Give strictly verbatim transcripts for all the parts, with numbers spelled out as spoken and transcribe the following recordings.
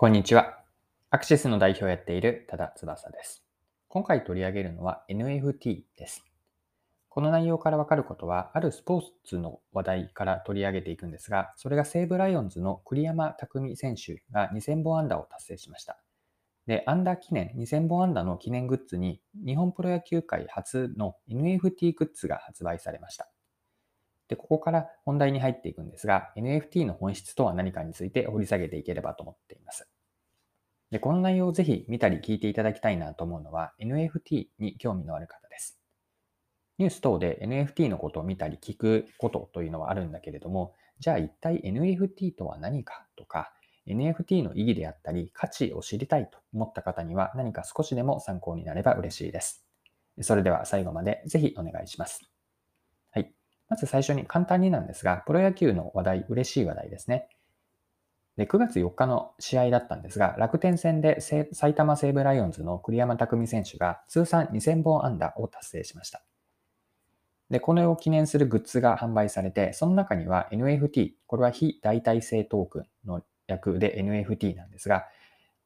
こんにちは。アクシスの代表をやっている多田翼です。今回取り上げるのは エヌエフティー です。この内容からわかることは、あるスポーツの話題から取り上げていくんですが、それが西武ライオンズの栗山巧選手がにせんぼん安打を達成しました。で、安打記念、にせんぼん安打の記念グッズに、日本プロ野球界初の エヌエフティー グッズが発売されました。で、ここから本題に入っていくんですが、エヌエフティー の本質とは何かについて掘り下げていければと思っています。で、この内容をぜひ見たり聞いていただきたいなと思うのは、エヌエフティー に興味のある方です。ニュース等で エヌエフティー のことを見たり聞くことというのはあるんだけれども、じゃあ一体 エヌエフティー とは何かとか、エヌエフティー の意義であったり価値を知りたいと思った方には、何か少しでも参考になれば嬉しいです。それでは最後までぜひお願いします。はい。まず最初に簡単になんですが、プロ野球の話題、嬉しい話題ですね。で、くがつよっかの試合だったんですが、楽天戦で埼玉西武ライオンズの栗山巧選手が通算にせんぼん安打を達成しました。で、これを記念するグッズが販売されて、その中には エヌエフティー、これは非代替性トークンの略で エヌエフティー なんですが、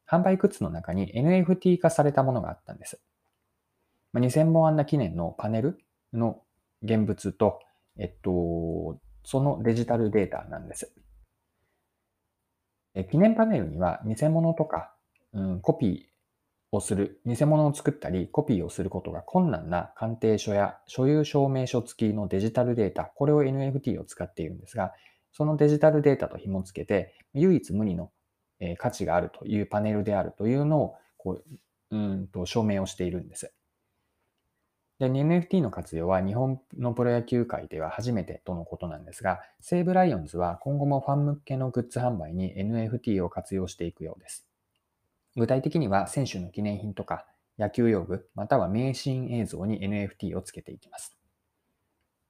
販売グッズの中に エヌエフティー 化されたものがあったんです。にせんぼん安打記念のパネルの現物と、えっと、そのデジタルデータなんです。記念パネルには偽物とか、うん、コピーをする、偽物を作ったりコピーをすることが困難な鑑定書や所有証明書付きのデジタルデータ、これを エヌエフティー を使っているんですが、そのデジタルデータと紐付けて唯一無二の価値があるというパネルであるというのをこう、うんと証明をしているんです。で、エヌエフティー の活用は日本のプロ野球界では初めてとのことなんですが、西武ライオンズは今後もファン向けのグッズ販売に エヌエフティー を活用していくようです。具体的には選手の記念品とか野球用具、または名シーン映像に エヌエフティー をつけていきます。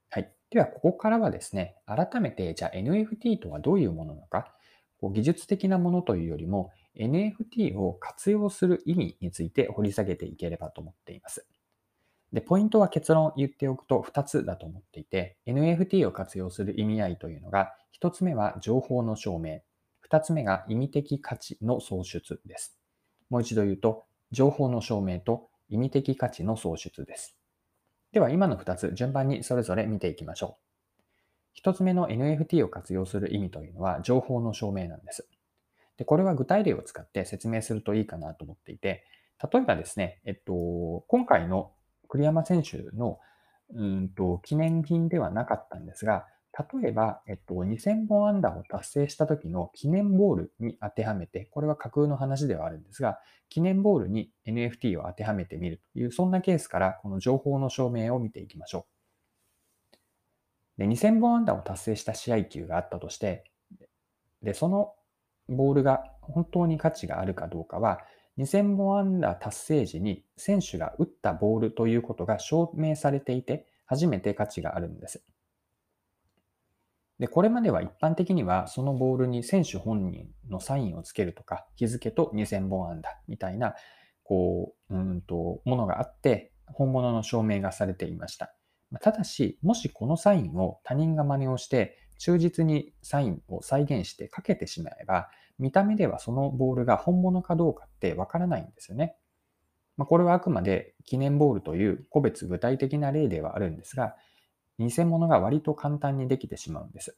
はい。では、ここからはですね、改めてじゃあ エヌエフティー とはどういうものなのか、技術的なものというよりも エヌエフティー を活用する意味について掘り下げていければと思っています。で、ポイントは結論言っておくとふたつだと思っていて、エヌエフティー を活用する意味合いというのが、ひとつめは情報の証明、ふたつめが意味的価値の創出です。もう一度言うと、情報の証明と意味的価値の創出です。では、今のふたつ、順番にそれぞれ見ていきましょう。ひとつめの エヌエフティー を活用する意味というのは、情報の証明なんです。で、これは具体例を使って説明するといいかなと思っていて、例えばですね、えっと、今回の栗山選手のうんと記念品ではなかったんですが、例えば、えっと、にせんぼん安打を達成した時の記念ボールに当てはめて、これは架空の話ではあるんですが、記念ボールに エヌエフティー を当てはめてみるという、そんなケースからこの情報の証明を見ていきましょう。で、にせんぼん安打を達成した試合球があったとして、で、そのボールが本当に価値があるかどうかは、にせんぼん安打達成時に選手が打ったボールということが証明されていて、初めて価値があるんです。で、これまでは一般的にはそのボールに選手本人のサインをつけるとか、日付とにせんぼん安打みたいなこう、うんとものがあって、本物の証明がされていました。ただし、もしこのサインを他人が真似をして、忠実にサインを再現してかけてしまえば、見た目ではそのボールが本物かどうかってわからないんですよね。まあ、これはあくまで記念ボールという個別具体的な例ではあるんですが、偽物が割と簡単にできてしまうんです。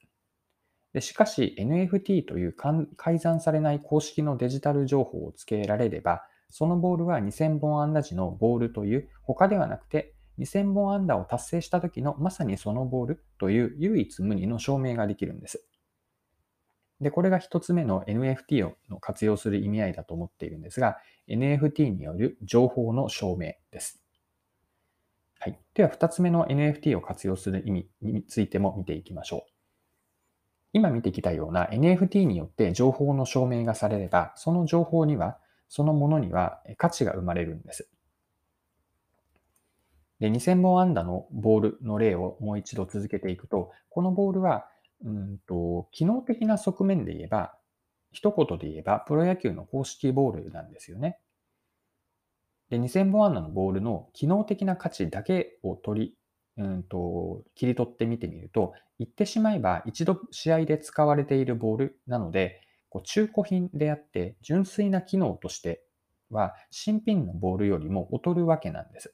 で、しかし エヌエフティー という改ざんされない公式のデジタル情報をつけられれば、そのボールはにせんぼん安打時のボールという他ではなくて、にせんぼん安打を達成した時のまさにそのボールという唯一無二の証明ができるんです。で、これがひとつめの エヌエフティー を活用する意味合いだと思っているんですが、エヌエフティー による情報の証明です。はい。では、ふたつめの エヌエフティー を活用する意味についても見ていきましょう。今見てきたような エヌエフティー によって情報の証明がされれば、その情報には、そのものには価値が生まれるんです。で、にせんぼん安打のボールの例をもう一度続けていくと、このボールは、うんと機能的な側面で言えば、一言で言えばプロ野球の公式ボールなんですよね。で、にせんぼん安打のボールの機能的な価値だけを取り、うんと切り取って見てみると、言ってしまえば一度試合で使われているボールなので、こう中古品であって純粋な機能としては新品のボールよりも劣るわけなんです。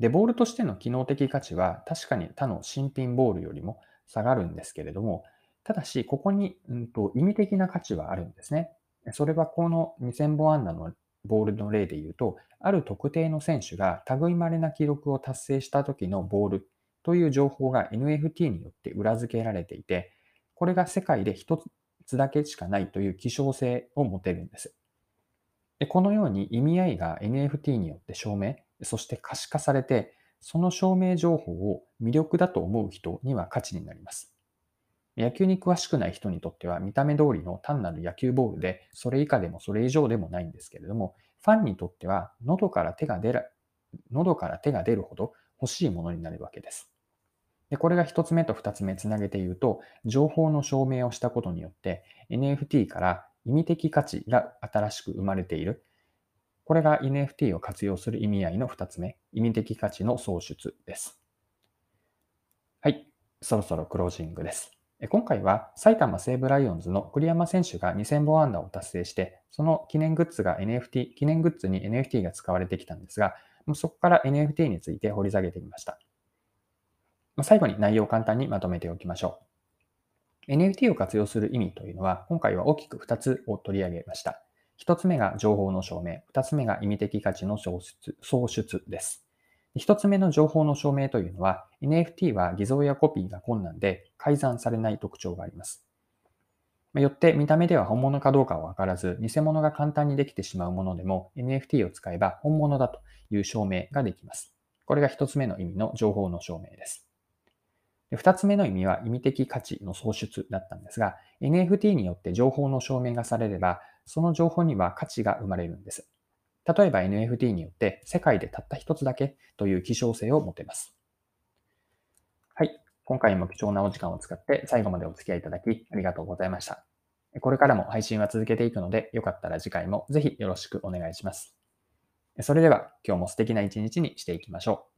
で、ボールとしての機能的価値は確かに他の新品ボールよりも下がるんですけれども、ただしここに、うんと、意味的な価値はあるんですね。それはこのにせんぼん安打のボールの例で言うと、ある特定の選手が類まれな記録を達成した時のボールという情報が エヌエフティー によって裏付けられていて、これが世界で一つだけしかないという希少性を持てるんです。で、このように意味合いが エヌエフティー によって証明、そして可視化されて、その証明情報を魅力だと思う人には価値になります。野球に詳しくない人にとっては見た目通りの単なる野球ボールで、それ以下でもそれ以上でもないんですけれども、ファンにとっては喉から手が出る、喉から手が出るほど欲しいものになるわけです。で、これが一つ目と二つ目つなげて言うと、情報の証明をしたことによって エヌエフティー から意味的価値が新しく生まれている。これが エヌエフティー を活用する意味合いのふたつめ、意味的価値の創出です。はい、そろそろクロージングです。今回は埼玉西武ライオンズの栗山選手がにせんぼん安打を達成して、その記念グッズが エヌエフティー、記念グッズに エヌエフティー が使われてきたんですが、そこから エヌエフティー について掘り下げてみました。最後に内容を簡単にまとめておきましょう。エヌエフティー を活用する意味というのは、今回は大きくふたつを取り上げました。ひとつめが情報の証明、ふたつめが意味的価値の創出、創出です。ひとつめの情報の証明というのは、エヌエフティー は偽造やコピーが困難で改ざんされない特徴があります。よって見た目では本物かどうかはわからず、偽物が簡単にできてしまうものでも エヌエフティー を使えば本物だという証明ができます。これがひとつめの意味の情報の証明です。ふたつめの意味は意味的価値の創出だったんですが、エヌエフティー によって情報の証明がされれば、その情報には価値が生まれるんです。例えば エヌエフティー によって世界でたった一つだけという希少性を持てます。はい、今回も貴重なお時間を使って最後までお付き合いいただきありがとうございました。これからも配信は続けていくので、よかったら次回もぜひよろしくお願いします。それでは今日も素敵な一日にしていきましょう。